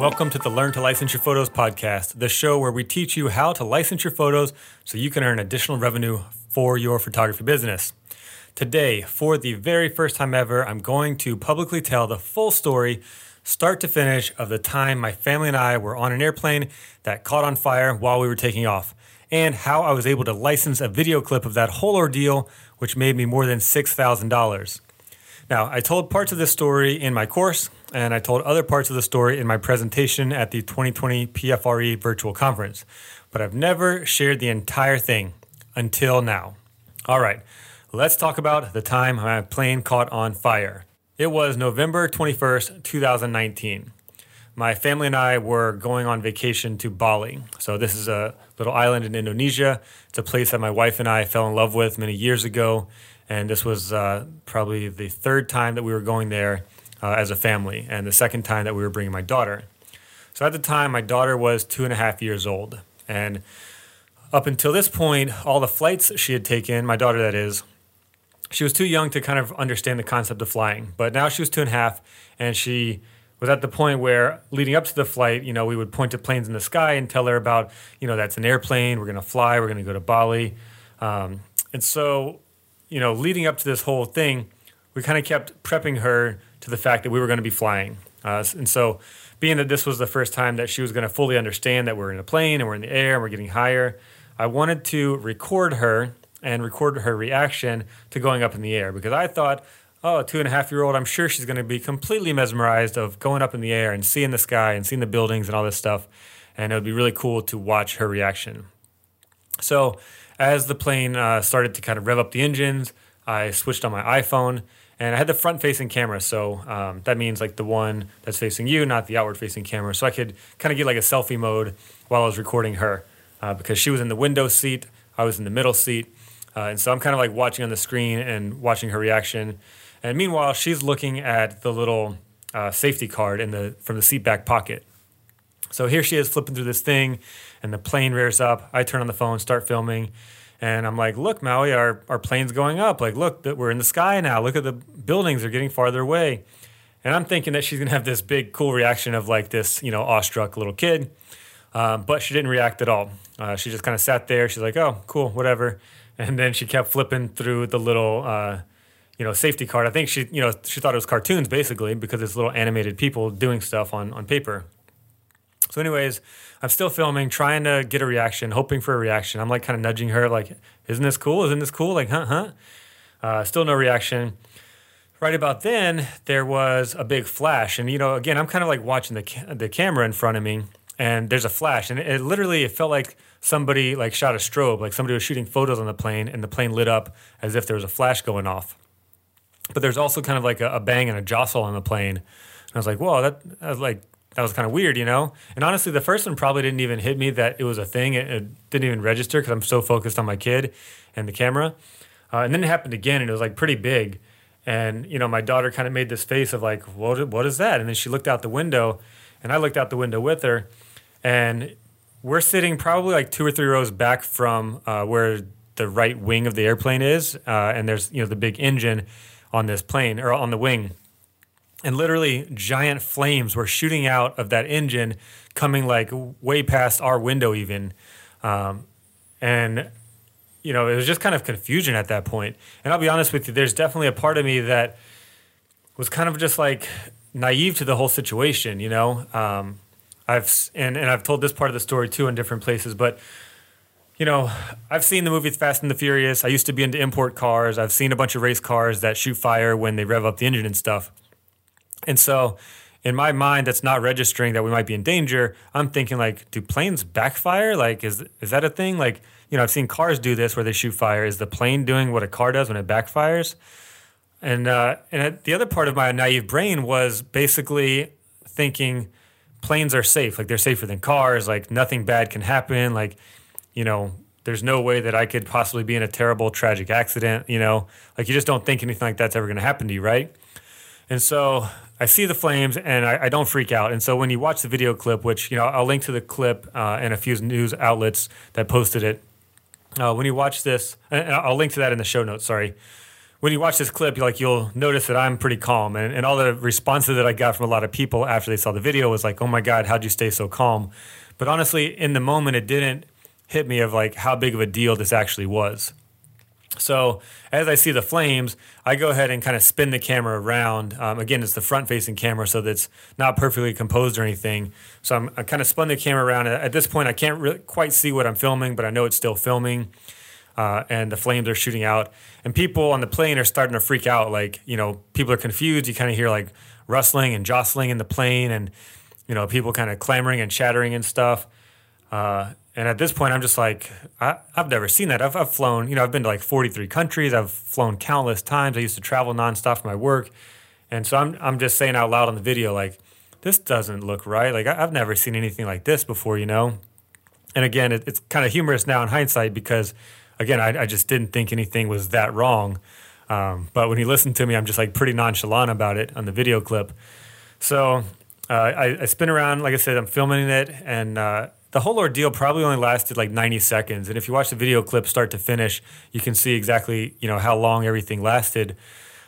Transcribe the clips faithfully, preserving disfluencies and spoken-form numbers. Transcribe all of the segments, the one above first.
Welcome to the Learn to License Your Photos podcast, the show where we teach you how to license your photos so you can earn additional revenue for your photography business. Today, for the very first time ever, I'm going to publicly tell the full story, start to finish, of the time my family and I were on an airplane that caught on fire while we were taking off, and how I was able to license a video clip of that whole ordeal, which made me more than six thousand dollars. Now, I told parts of this story in my course, and I told other parts of the story in my presentation at the twenty twenty P F R E virtual conference, but I've never shared the entire thing until now. All right, let's talk about the time my plane caught on fire. It was November twenty-first, twenty nineteen. My family and I were going on vacation to Bali. So this is a little island in Indonesia. It's a place that my wife and I fell in love with many years ago. And this was uh, probably the third time that we were going there uh, as a family, and the second time that we were bringing my daughter. So at the time, my daughter was two and a half years old. And up until this point, all the flights she had taken, my daughter that is, she was too young to kind of understand the concept of flying. But now she was two and a half, and she was at the point where, leading up to the flight, you know, we would point to planes in the sky and tell her about, you know, that's an airplane, we're going to fly, we're going to go to Bali. Um, and so... You know, leading up to this whole thing, we kind of kept prepping her to the fact that we were going to be flying. Uh, and so being that this was the first time that she was going to fully understand that we're in a plane and we're in the air and we're getting higher, I wanted to record her and record her reaction to going up in the air, because I thought, oh, a two and a half year old, I'm sure she's going to be completely mesmerized of going up in the air and seeing the sky and seeing the buildings and all this stuff. And it would be really cool to watch her reaction. So as the plane uh, started to kind of rev up the engines, I switched on my iPhone, and I had the front-facing camera. So um, that means like the one that's facing you, not the outward-facing camera. So I could kind of get like a selfie mode while I was recording her, uh, because she was in the window seat, I was in the middle seat. Uh, and so I'm kind of like watching on the screen and watching her reaction. And meanwhile, she's looking at the little uh, safety card in the from the seat back pocket. So here she is flipping through this thing, and the plane rears up. I turn on the phone, start filming, and I'm like, look, Maui, our, our plane's going up. Like, look, we're in the sky now. Look at the buildings, they're getting farther away. And I'm thinking that she's going to have this big, cool reaction of like this, you know, awestruck little kid. Uh, but she didn't react at all. Uh, she just kind of sat there. She's like, oh, cool, whatever. And then she kept flipping through the little, uh, you know, safety card. I think she, you know, she thought it was cartoons basically, because it's little animated people doing stuff on, on paper. So anyways, I'm still filming, trying to get a reaction, hoping for a reaction. I'm like kind of nudging her like, isn't this cool? Isn't this cool? Like, huh, huh? Uh, still no reaction. Right about then, there was a big flash. And, you know, again, I'm kind of like watching the ca- the camera in front of me, and there's a flash. And it, it literally, it felt like somebody like shot a strobe, like somebody was shooting photos on the plane, and the plane lit up as if there was a flash going off. But there's also kind of like a, a bang and a jostle on the plane. And I was like, whoa, that, I was like, that was kind of weird, you know? And honestly, the first one probably didn't even hit me that it was a thing. It, it didn't even register because I'm so focused on my kid and the camera. Uh, and then it happened again, and it was like pretty big. And, you know, my daughter kind of made this face of like, what, what is that? And then she looked out the window, and I looked out the window with her. And we're sitting probably like two or three rows back from uh, where the right wing of the airplane is. Uh, and there's, you know, the big engine on this plane or on the wing. And literally giant flames were shooting out of that engine, coming like way past our window even. Um, and, you know, it was just kind of confusion at that point. And I'll be honest with you, there's definitely a part of me that was kind of just like naive to the whole situation, you know. Um, I've and, and I've told this part of the story too in different places, but, you know, I've seen the movies Fast and the Furious. I used to be into import cars. I've seen a bunch of race cars that shoot fire when they rev up the engine and stuff. And so in my mind, that's not registering that we might be in danger. I'm thinking like, do planes backfire? Like, is is that a thing? Like, you know, I've seen cars do this where they shoot fire. Is the plane doing what a car does when it backfires? And, uh, and the other part of my naive brain was basically thinking planes are safe. Like, they're safer than cars. Like, nothing bad can happen. Like, you know, there's no way that I could possibly be in a terrible, tragic accident, you know. Like, you just don't think anything like that's ever going to happen to you, right? And so I see the flames, and I, I don't freak out. And so when you watch the video clip, which, you know, I'll link to the clip uh, and a few news outlets that posted it. Uh, when you watch this, and I'll link to that in the show notes, sorry. when you watch this clip, you're like, you'll notice that I'm pretty calm. And, and all the responses that I got from a lot of people after they saw the video was like, oh my God, how'd you stay so calm? But honestly, in the moment, it didn't hit me of like how big of a deal this actually was. So as I see the flames, I go ahead and kind of spin the camera around. Um, again, it's the front-facing camera, so that's not perfectly composed or anything. So I'm, I kind of spun the camera around. At this point, I can't really quite see what I'm filming, but I know it's still filming, uh, and the flames are shooting out. And people on the plane are starting to freak out. Like, you know, people are confused. You kind of hear, like, rustling and jostling in the plane and, you know, people kind of clamoring and chattering and stuff. Uh And at this point, I'm just like, I, I've never seen that. I've, I've flown, you know, I've been to like forty-three countries. I've flown countless times. I used to travel nonstop for my work. And so I'm I'm just saying out loud on the video, like, this doesn't look right. Like, I, I've never seen anything like this before, you know. And again, it, it's kind of humorous now in hindsight because, again, I, I just didn't think anything was that wrong. Um, but when you listen to me, I'm just like pretty nonchalant about it on the video clip. So uh, I, I spin around. Like I said, I'm filming it and uh the whole ordeal probably only lasted like ninety seconds. And if you watch the video clip start to finish, you can see exactly, you know, how long everything lasted.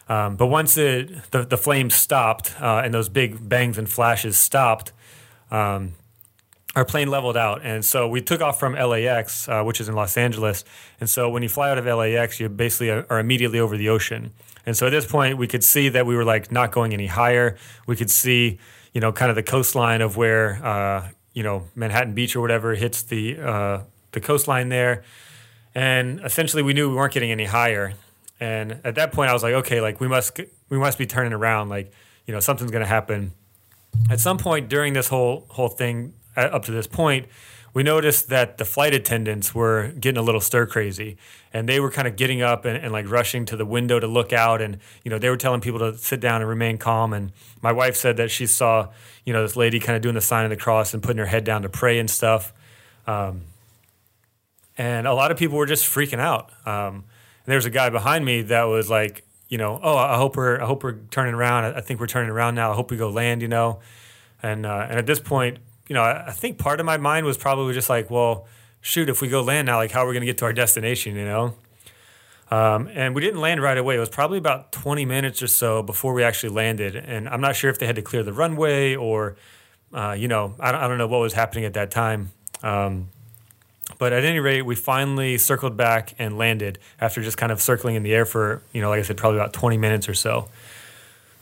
Um, but once it, the, the flames stopped uh, and those big bangs and flashes stopped, um, our plane leveled out. And so we took off from L A X, uh, which is in Los Angeles. And so when you fly out of L A X, you basically are immediately over the ocean. And so at this point, we could see that we were like not going any higher. We could see, you know, kind of the coastline of where, uh, you know, Manhattan Beach or whatever hits the uh, the coastline there. And essentially we knew we weren't getting any higher. And at that point I was like, okay, like we must we must be turning around. Like, you know, something's going to happen. At some point during this whole whole thing up to this point, we noticed that the flight attendants were getting a little stir crazy. And they were kind of getting up and, and like rushing to the window to look out. And, you know, they were telling people to sit down and remain calm. And my wife said that she saw, you know, this lady kind of doing the sign of the cross and putting her head down to pray and stuff. Um, and a lot of people were just freaking out. Um, and there was a guy behind me that was like, you know, oh, I hope we're, I hope we're turning around. I think we're turning around now. I hope we go land, you know. And, uh, and at this point, you know, I think part of my mind was probably just like, well, shoot, if we go land now, like how are we going to get to our destination, you know? Um, and we didn't land right away. It was probably about twenty minutes or so before we actually landed. And I'm not sure if they had to clear the runway or, uh, you know, I don't, I don't know what was happening at that time. Um, but at any rate, we finally circled back and landed after just kind of circling in the air for, you know, like I said, probably about twenty minutes or so.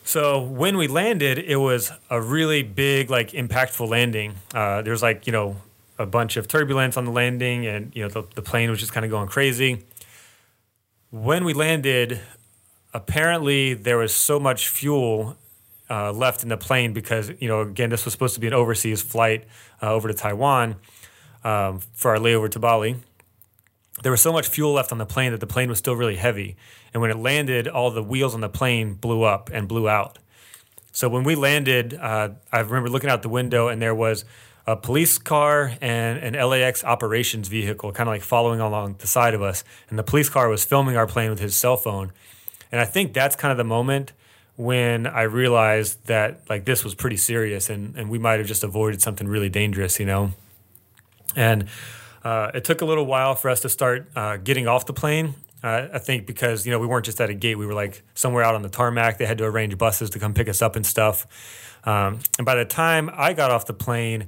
So when we landed, it was a really big, like, impactful landing. Uh, there was, like, you know, a bunch of turbulence on the landing, and, you know, the, the plane was just kind of going crazy. When we landed, apparently there was so much fuel uh, left in the plane because, you know, again, this was supposed to be an overseas flight uh, over to Taiwan um, for our layover to Bali. There was so much fuel left on the plane that the plane was still really heavy. And when it landed, all the wheels on the plane blew up and blew out. So when we landed, uh, I remember looking out the window and there was a police car and an L A X operations vehicle kind of like following along the side of us. And the police car was filming our plane with his cell phone. And I think that's kind of the moment when I realized that like this was pretty serious and, and we might have just avoided something really dangerous, you know? And Uh, it took a little while for us to start uh, getting off the plane, uh, I think because, you know, we weren't just at a gate. We were like somewhere out on the tarmac. They had to arrange buses to come pick us up and stuff. Um, and by the time I got off the plane,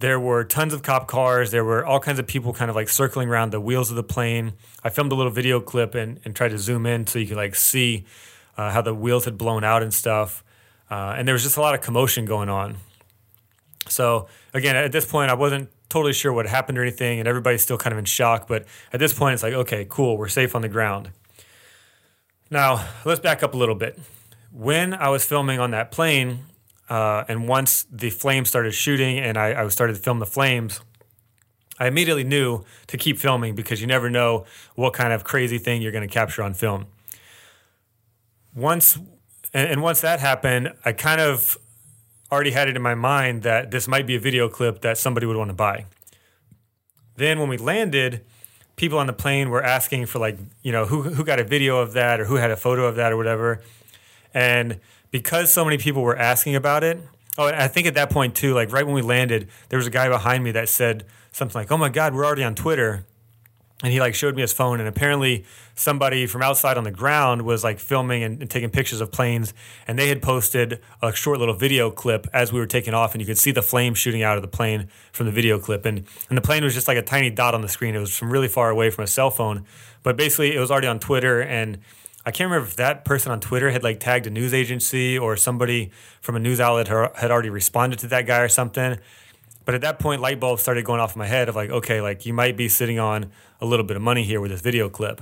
there were tons of cop cars. There were all kinds of people kind of like circling around the wheels of the plane. I filmed a little video clip and, and tried to zoom in so you could like see uh, how the wheels had blown out and stuff. Uh, and there was just a lot of commotion going on. So, again, at this point, I wasn't totally sure what happened or anything, and everybody's still kind of in shock. But at this point, it's like, okay, cool, we're safe on the ground. Now, let's back up a little bit. When I was filming on that plane, uh, and once the flames started shooting and I, I started to film the flames, I immediately knew to keep filming because you never know what kind of crazy thing you're going to capture on film. Once, and, and once that happened, I kind of already had it in my mind that this might be a video clip that somebody would want to buy. Then when we landed, people on the plane were asking for like, you know, who who got a video of that or who had a photo of that or whatever. And because so many people were asking about it, oh, and I think at that point too, like right when we landed, there was a guy behind me that said something like, oh my God, we're already on Twitter. And he like showed me his phone, and apparently somebody from outside on the ground was like filming and, and taking pictures of planes, and they had posted a short little video clip as we were taking off, and you could see the flame shooting out of the plane from the video clip. And, and the plane was just like a tiny dot on the screen. It was from really far away from a cell phone, but basically it was already on Twitter, and I can't remember if that person on Twitter had like tagged a news agency or somebody from a news outlet had already responded to that guy or something. But at that point, light bulbs started going off in my head of like, okay, like you might be sitting on a little bit of money here with this video clip.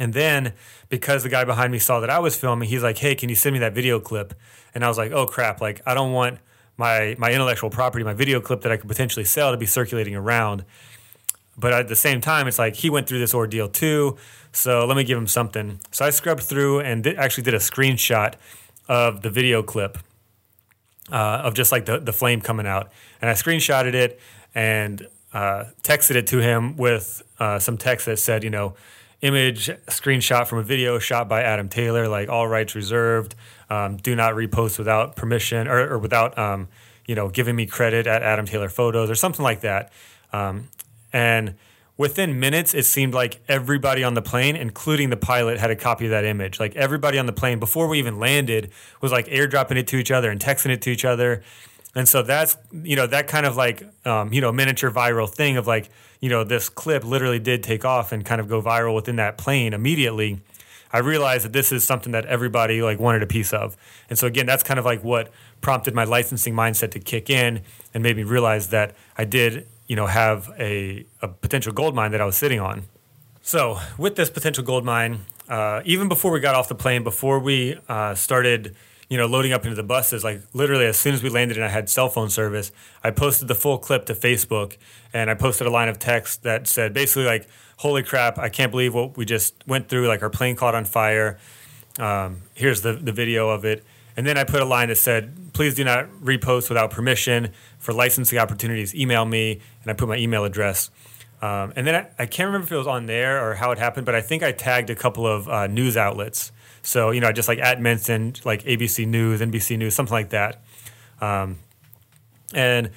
And then because the guy behind me saw that I was filming, he's like, hey, can you send me that video clip? And I was like, oh crap, like I don't want my my intellectual property, my video clip that I could potentially sell to be circulating around. But at the same time, it's like he went through this ordeal too, so let me give him something. So I scrubbed through and did, actually did a screenshot of the video clip. Uh, of just like the, the flame coming out. And I screenshotted it and uh, texted it to him with uh, some text that said, you know, image screenshot from a video shot by Adam Taylor, like all rights reserved. Um, do not repost without permission or, or without, um, you know, giving me credit at Adam Taylor Photos or something like that. Um, and within minutes, it seemed like everybody on the plane, including the pilot, had a copy of that image. Like everybody on the plane, before we even landed, was like airdropping it to each other and texting it to each other. And so that's, you know, that kind of like, um, you know, miniature viral thing of like, you know, this clip literally did take off and kind of go viral within that plane immediately. I realized that this is something that everybody like wanted a piece of. And so again, that's kind of like what prompted my licensing mindset to kick in and made me realize that I did you know, have a, a potential gold mine that I was sitting on. So with this potential gold mine, uh, even before we got off the plane, before we uh, started, you know, loading up into the buses, like literally as soon as we landed and I had cell phone service, I posted the full clip to Facebook, and I posted a line of text that said basically like, holy crap, I can't believe what we just went through, like our plane caught on fire. Um, here's the, the video of it. And then I put a line that said, please do not repost without permission. For licensing opportunities, email me. And I put my email address. Um, and then I, I can't remember if it was on there or how it happened, but I think I tagged a couple of uh, news outlets. So, you know, I just like at Menson, like A B C News, N B C News, something like that. Um, and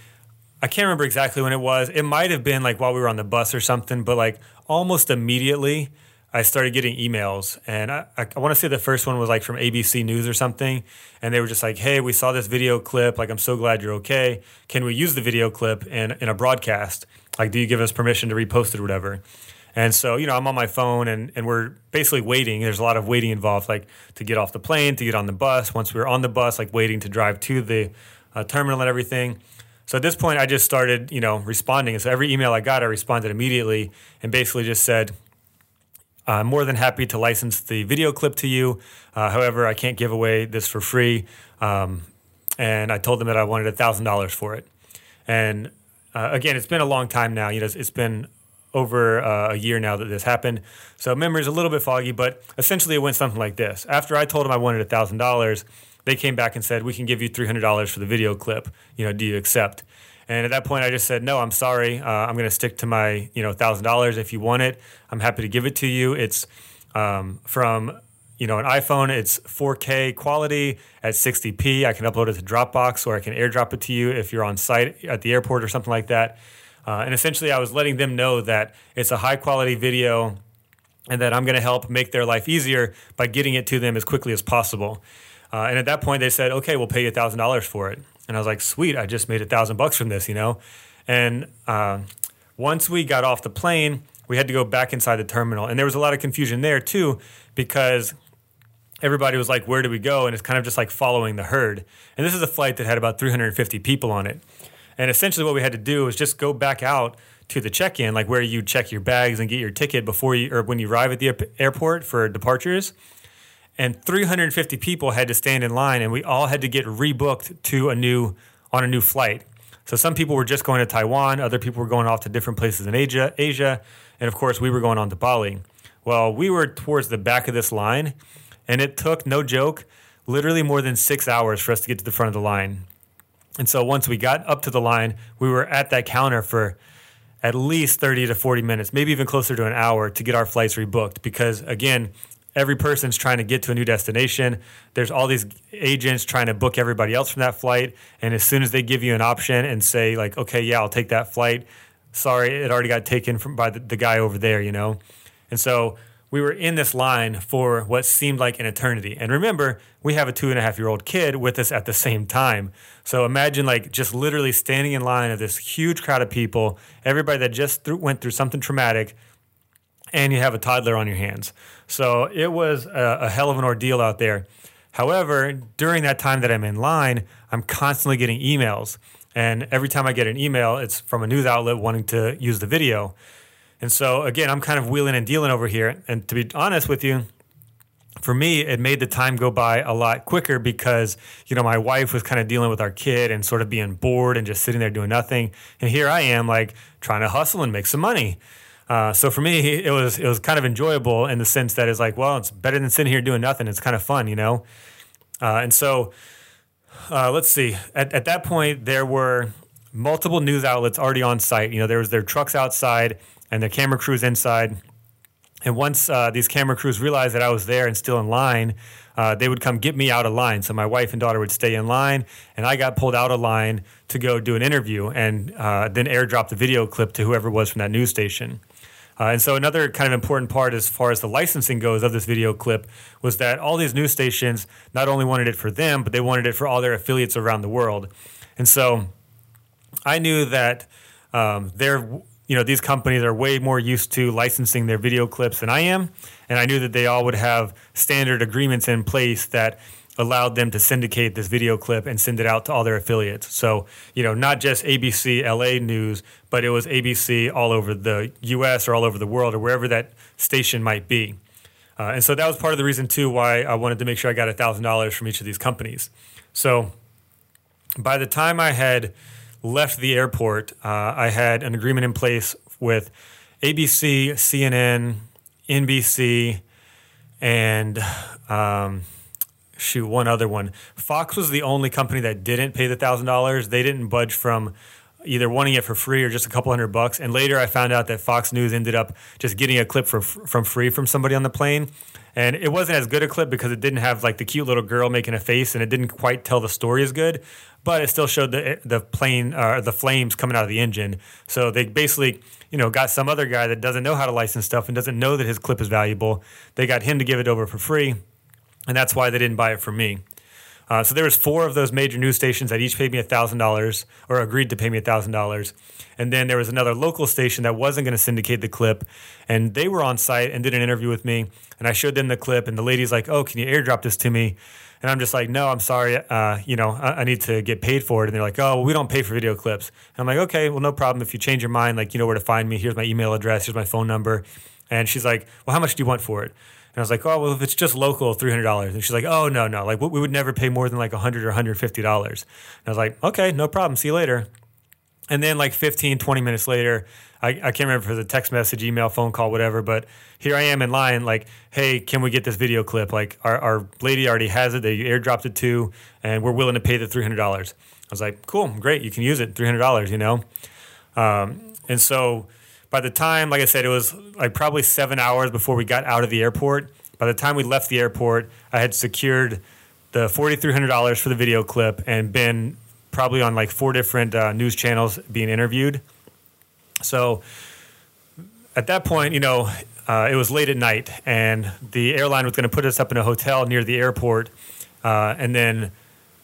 I can't remember exactly when it was. It might have been like while we were on the bus or something, but like almost immediately I started getting emails, and I, I, I want to say the first one was like from A B C News or something, and they were just like, hey, we saw this video clip, like I'm so glad you're okay. Can we use the video clip in, in a broadcast? Like, do you give us permission to repost it or whatever? And so, you know, I'm on my phone, and, and we're basically waiting. There's a lot of waiting involved, like to get off the plane, to get on the bus. Once we were on the bus, like waiting to drive to the uh, terminal and everything. So at this point, I just started, you know, responding. And so every email I got, I responded immediately and basically just said, I'm more than happy to license the video clip to you. Uh, however, I can't give away this for free. Um, and I told them that I wanted one thousand dollars for it. And uh, again, it's been a long time now. You know, it's, it's been over uh, a year now that this happened. So memory's a little bit foggy, but essentially it went something like this. After I told them I wanted one thousand dollars, they came back and said, we can give you three hundred dollars for the video clip. You know, do you accept? And at that point, I just said, no, I'm sorry. Uh, I'm going to stick to my, you know, one thousand dollars. If you want it, I'm happy to give it to you. It's um, from, you know, an iPhone. It's four K quality at sixty p. I can upload it to Dropbox, or I can airdrop it to you if you're on site at the airport or something like that. Uh, and essentially, I was letting them know that it's a high-quality video and that I'm going to help make their life easier by getting it to them as quickly as possible. Uh, and at that point, they said, okay, we'll pay you one thousand dollars for it. And I was like, sweet, I just made a thousand bucks from this, you know? And uh, once we got off the plane, we had to go back inside the terminal. And there was a lot of confusion there too, because everybody was like, where do we go? And it's kind of just like following the herd. And this is a flight that had about three hundred fifty people on it. And essentially what we had to do was just go back out to the check-in, like where you check your bags and get your ticket before you, or when you arrive at the airport for departures. And three hundred fifty people had to stand in line, and we all had to get rebooked to a new on a new flight. So some people were just going to Taiwan, other people were going off to different places in Asia, Asia, and of course we were going on to Bali. Well, we were towards the back of this line, and it took, no joke, literally more than six hours for us to get to the front of the line. And so once we got up to the line, we were at that counter for at least thirty to forty minutes, maybe even closer to an hour, to get our flights rebooked, because again, every person's trying to get to a new destination. There's all these agents trying to book everybody else from that flight. And as soon as they give you an option and say like, okay, yeah, I'll take that flight, sorry, it already got taken from by the, the guy over there, you know? And so we were in this line for what seemed like an eternity. And remember, we have a two and a half year old kid with us at the same time. So imagine like just literally standing in line of this huge crowd of people, everybody that just through, went through something traumatic, and you have a toddler on your hands. So it was a, a hell of an ordeal out there. However, during that time that I'm in line, I'm constantly getting emails. And every time I get an email, it's from a news outlet wanting to use the video. And so, again, I'm kind of wheeling and dealing over here. And to be honest with you, for me, it made the time go by a lot quicker because, you know, my wife was kind of dealing with our kid and sort of being bored and just sitting there doing nothing. And here I am, like, trying to hustle and make some money. Uh, so for me, it was it was kind of enjoyable in the sense that it's like, well, it's better than sitting here doing nothing. It's kind of fun, you know? Uh, and so uh, let's see. At, at that point, there were multiple news outlets already on site. You know, there was their trucks outside and their camera crews inside. And once uh, these camera crews realized that I was there and still in line, uh, they would come get me out of line. So my wife and daughter would stay in line, and I got pulled out of line to go do an interview and uh, then airdrop the video clip to whoever was from that news station. Uh, and so another kind of important part as far as the licensing goes of this video clip was that all these news stations not only wanted it for them, but they wanted it for all their affiliates around the world. And so I knew that um, they're, you know, these companies are way more used to licensing their video clips than I am. And I knew that they all would have standard agreements in place that allowed them to syndicate this video clip and send it out to all their affiliates. So, you know, not just A B C L A News, but it was A B C all over the U S or all over the world or wherever that station might be. Uh, and so that was part of the reason, too, why I wanted to make sure I got one thousand dollars from each of these companies. So by the time I had left the airport, uh, I had an agreement in place with A B C, C N N, N B C, and... Um, Shoot, one other one. Fox was the only company that didn't pay the one thousand dollars. They didn't budge from either wanting it for free or just a couple hundred bucks. And later I found out that Fox News ended up just getting a clip for, from free from somebody on the plane. And it wasn't as good a clip because it didn't have like the cute little girl making a face and it didn't quite tell the story as good. But it still showed the the plane uh, the flames coming out of the engine. So they basically, you know, got some other guy that doesn't know how to license stuff and doesn't know that his clip is valuable. They got him to give it over for free. And that's why they didn't buy it from me. Uh, so there was four of those major news stations that each paid me one thousand dollars or agreed to pay me one thousand dollars. And then there was another local station that wasn't going to syndicate the clip. And they were on site and did an interview with me. And I showed them the clip. And the lady's like, oh, can you airdrop this to me? And I'm just like, no, I'm sorry. Uh, you know, I-, I need to get paid for it. And they're like, oh, well, we don't pay for video clips. And I'm like, okay, well, no problem. If you change your mind, like, you know where to find me. Here's my email address. Here's my phone number. And she's like, well, how much do you want for it? And I was like, oh, well, if it's just local, three hundred dollars. And she's like, oh, no, no. Like, we would never pay more than like one hundred dollars or one hundred fifty dollars. And I was like, okay, no problem. See you later. And then like fifteen, twenty minutes later, I, I can't remember if it was a text message, email, phone call, whatever. But here I am in line like, hey, can we get this video clip? Like, our, our lady already has it. They airdropped it to, and we're willing to pay the three hundred dollars. I was like, cool, great. You can use it, three hundred dollars, you know. Um, and so... By the time, like I said, it was like probably seven hours before we got out of the airport. By the time we left the airport, I had secured the four thousand three hundred dollars for the video clip and been probably on like four different uh, news channels being interviewed. So at that point, you know, uh, it was late at night and the airline was going to put us up in a hotel near the airport uh, and then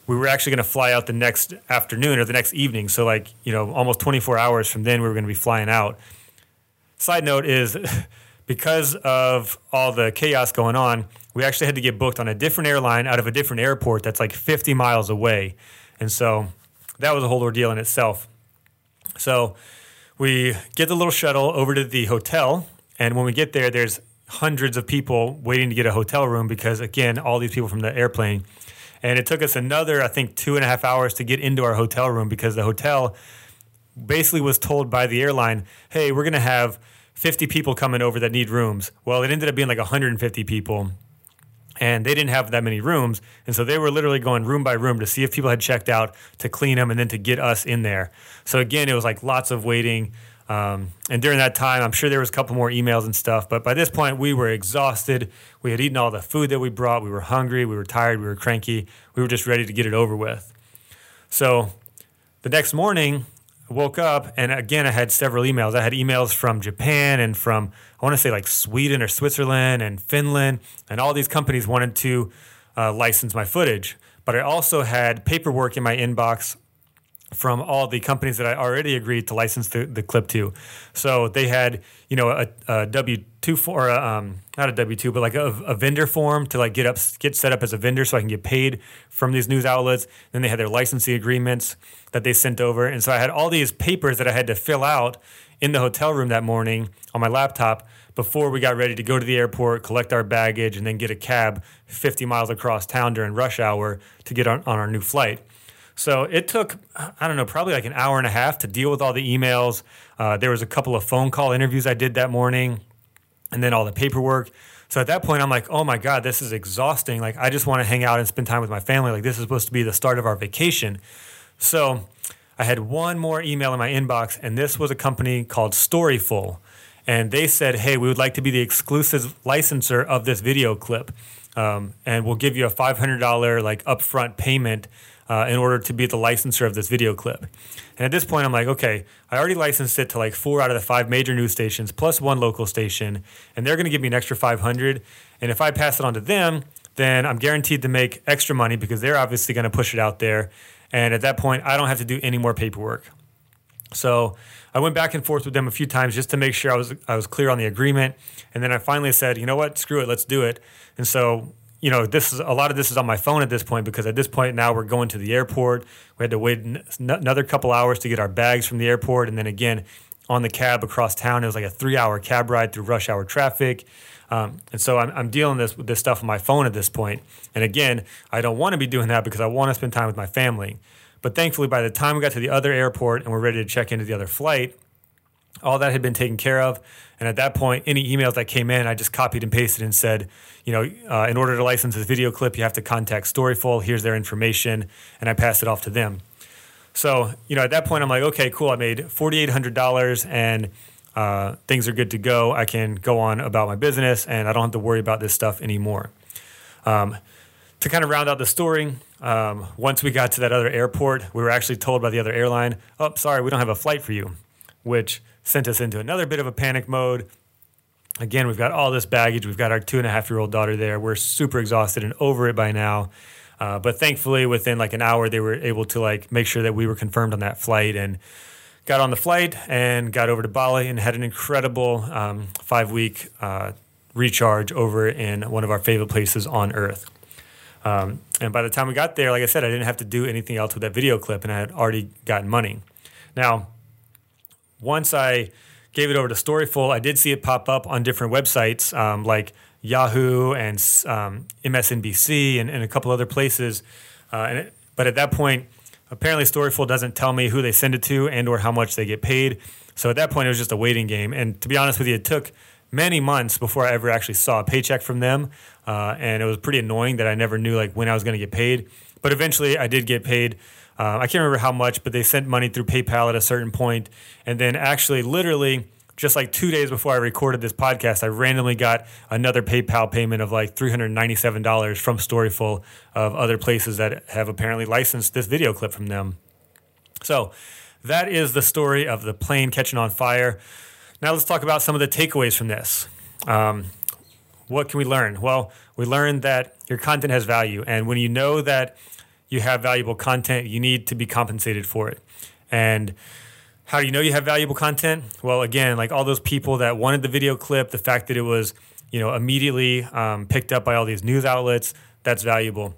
we were actually going to fly out the next afternoon or the next evening. So like, you know, almost twenty-four hours from then we were going to be flying out. Side note is because of all the chaos going on, we actually had to get booked on a different airline out of a different airport that's like fifty miles away. And so that was a whole ordeal in itself. So we get the little shuttle over to the hotel. And when we get there, there's hundreds of people waiting to get a hotel room because, again, all these people from the airplane. And it took us another, I think, two and a half hours to get into our hotel room because the hotel basically was told by the airline, hey, we're going to have fifty people coming over that need rooms. Well, it ended up being like one hundred fifty people, and they didn't have that many rooms. And so they were literally going room by room to see if people had checked out, to clean them, and then to get us in there. So, again, it was like lots of waiting. Um, and during that time, I'm sure there was a couple more emails and stuff. But by this point, we were exhausted. We had eaten all the food that we brought. We were hungry. We were tired. We were cranky. We were just ready to get it over with. So the next morning, woke up, and again, I had several emails. I had emails from Japan and from, I want to say like Sweden or Switzerland and Finland, and all these companies wanted to uh, license my footage. But I also had paperwork in my inbox from all the companies that I already agreed to license the, the clip to. So they had, you know, a, a W two form, or a, um, not a W two, but like a, a vendor form to like get up, get set up as a vendor so I can get paid from these news outlets. Then they had their licensing agreements that they sent over. And so I had all these papers that I had to fill out in the hotel room that morning on my laptop before we got ready to go to the airport, collect our baggage, and then get a cab fifty miles across town during rush hour to get on, on our new flight. So it took, I don't know, probably like an hour and a half to deal with all the emails. Uh, there was a couple of phone call interviews I did that morning, and then all the paperwork. So at that point, I'm like, oh my God, this is exhausting. Like, I just want to hang out and spend time with my family. Like, this is supposed to be the start of our vacation. So I had one more email in my inbox, and this was a company called Storyful. And they said, hey, we would like to be the exclusive licenser of this video clip. Um, and we'll give you a five hundred dollars like upfront payment Uh, in order to be the licenser of this video clip. And at this point, I'm like, okay, I already licensed it to like four out of the five major news stations plus one local station, and they're going to give me an extra five hundred. And if I pass it on to them, then I'm guaranteed to make extra money because they're obviously going to push it out there. And at that point, I don't have to do any more paperwork. So I went back and forth with them a few times just to make sure I was I was clear on the agreement. And then I finally said, you know what, screw it, let's do it. And so, you know, this is a lot of this is on my phone at this point, because at this point now we're going to the airport. We had to wait n- another couple hours to get our bags from the airport. And then again, on the cab across town, it was like a three hour cab ride through rush hour traffic. Um, and so I'm, I'm dealing this with this stuff on my phone at this point. And again, I don't want to be doing that because I want to spend time with my family. But thankfully, by the time we got to the other airport and we're ready to check into the other flight, all that had been taken care of. And at that point, any emails that came in, I just copied and pasted and said, you know, uh, in order to license this video clip, you have to contact Storyful. Here's their information. And I passed it off to them. So, you know, at that point, I'm like, okay, cool. I made four thousand eight hundred dollars and uh, things are good to go. I can go on about my business and I don't have to worry about this stuff anymore. Um, to kind of round out the story, um, once we got to that other airport, we were actually told by the other airline, oh, sorry, we don't have a flight for you, which sent us into another bit of a panic mode. Again, we've got all this baggage. We've got our two and a half year old daughter there. We're super exhausted and over it by now. Uh, but thankfully, within like an hour, they were able to like make sure that we were confirmed on that flight, and got on the flight and got over to Bali and had an incredible um, five week uh, recharge over in one of our favorite places on earth. Um, and by the time we got there, like I said, I didn't have to do anything else with that video clip, and I had already gotten money. Now, once I gave it over to Storyful, I did see it pop up on different websites um, like Yahoo and um, M S N B C and, and a couple other places. Uh, and it, but at that point, apparently Storyful doesn't tell me who they send it to and or how much they get paid. So at that point, it was just a waiting game. And to be honest with you, it took many months before I ever actually saw a paycheck from them. Uh, and it was pretty annoying that I never knew like when I was going to get paid. But eventually I did get paid. Uh, I can't remember how much, but they sent money through PayPal at a certain point. And then actually, literally, just like two days before I recorded this podcast, I randomly got another PayPal payment of like three hundred ninety-seven dollars from Storyful of other places that have apparently licensed this video clip from them. So that is the story of the plane catching on fire. Now let's talk about some of the takeaways from this. Um, what can we learn? Well, we learned that your content has value. And when you know that you have valuable content, you need to be compensated for it. And how do you know you have valuable content? Well, again, like all those people that wanted the video clip, the fact that it was, you know, immediately um, picked up by all these news outlets, that's valuable.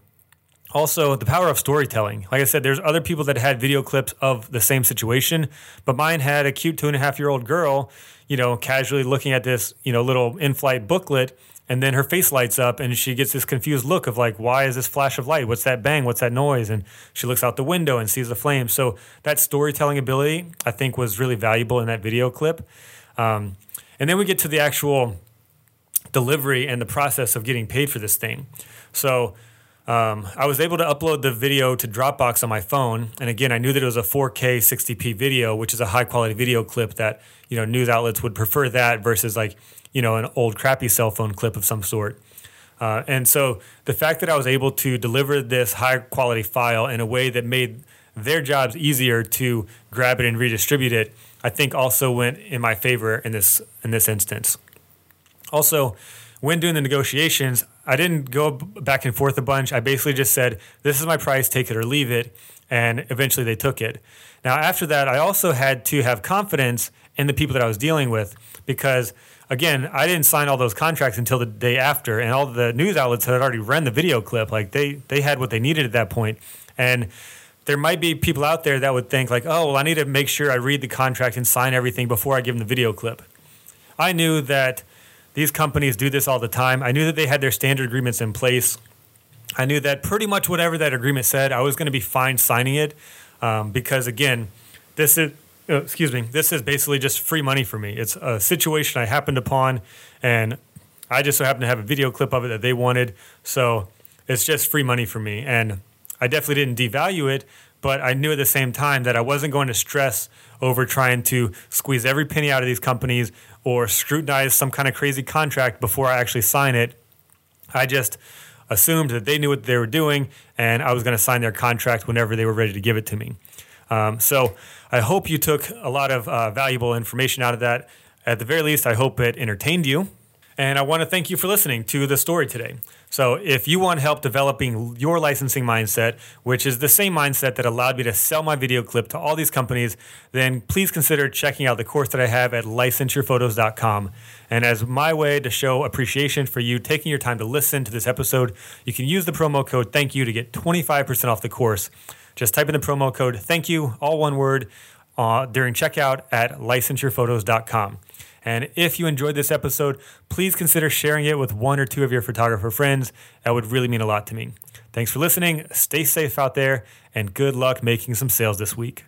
Also, the power of storytelling. Like I said, there's other people that had video clips of the same situation, but mine had a cute two and a half year old girl, you know, casually looking at this, you know, little in-flight booklet. And then her face lights up and she gets this confused look of like, why is this flash of light? What's that bang? What's that noise? And she looks out the window and sees the flame. So that storytelling ability, I think, was really valuable in that video clip. Um, and then we get to the actual delivery and the process of getting paid for this thing. So um, I was able to upload the video to Dropbox on my phone. And again, I knew that it was a four K sixty p video, which is a high quality video clip that, you know, news outlets would prefer that versus like, you know, an old crappy cell phone clip of some sort. Uh, and so the fact that I was able to deliver this high quality file in a way that made their jobs easier to grab it and redistribute it, I think also went in my favor in this in this instance. Also, when doing the negotiations, I didn't go back and forth a bunch. I basically just said, this is my price, take it or leave it. And eventually they took it. Now, after that, I also had to have confidence in the people that I was dealing with because, again, I didn't sign all those contracts until the day after. And all the news outlets had already run the video clip. Like they they had what they needed at that point. And there might be people out there that would think like, oh, well, I need to make sure I read the contract and sign everything before I give them the video clip. I knew that these companies do this all the time. I knew that they had their standard agreements in place. I knew that pretty much whatever that agreement said, I was going to be fine signing it um, because, again, this is uh, excuse me, this is basically just free money for me. It's a situation I happened upon, and I just so happened to have a video clip of it that they wanted. So it's just free money for me, and I definitely didn't devalue it. But I knew at the same time that I wasn't going to stress over trying to squeeze every penny out of these companies or scrutinize some kind of crazy contract before I actually sign it. I just assumed that they knew what they were doing, and I was going to sign their contract whenever they were ready to give it to me. Um, so I hope you took a lot of uh, valuable information out of that. At the very least, I hope it entertained you. And I want to thank you for listening to the story today. So if you want help developing your licensing mindset, which is the same mindset that allowed me to sell my video clip to all these companies, then please consider checking out the course that I have at license your photos dot com. And as my way to show appreciation for you taking your time to listen to this episode, you can use the promo code thank you to get twenty-five percent off the course. Just type in the promo code thank you, all one word, uh, during checkout at license your photos dot com. And if you enjoyed this episode, please consider sharing it with one or two of your photographer friends. That would really mean a lot to me. Thanks for listening. Stay safe out there, and good luck making some sales this week.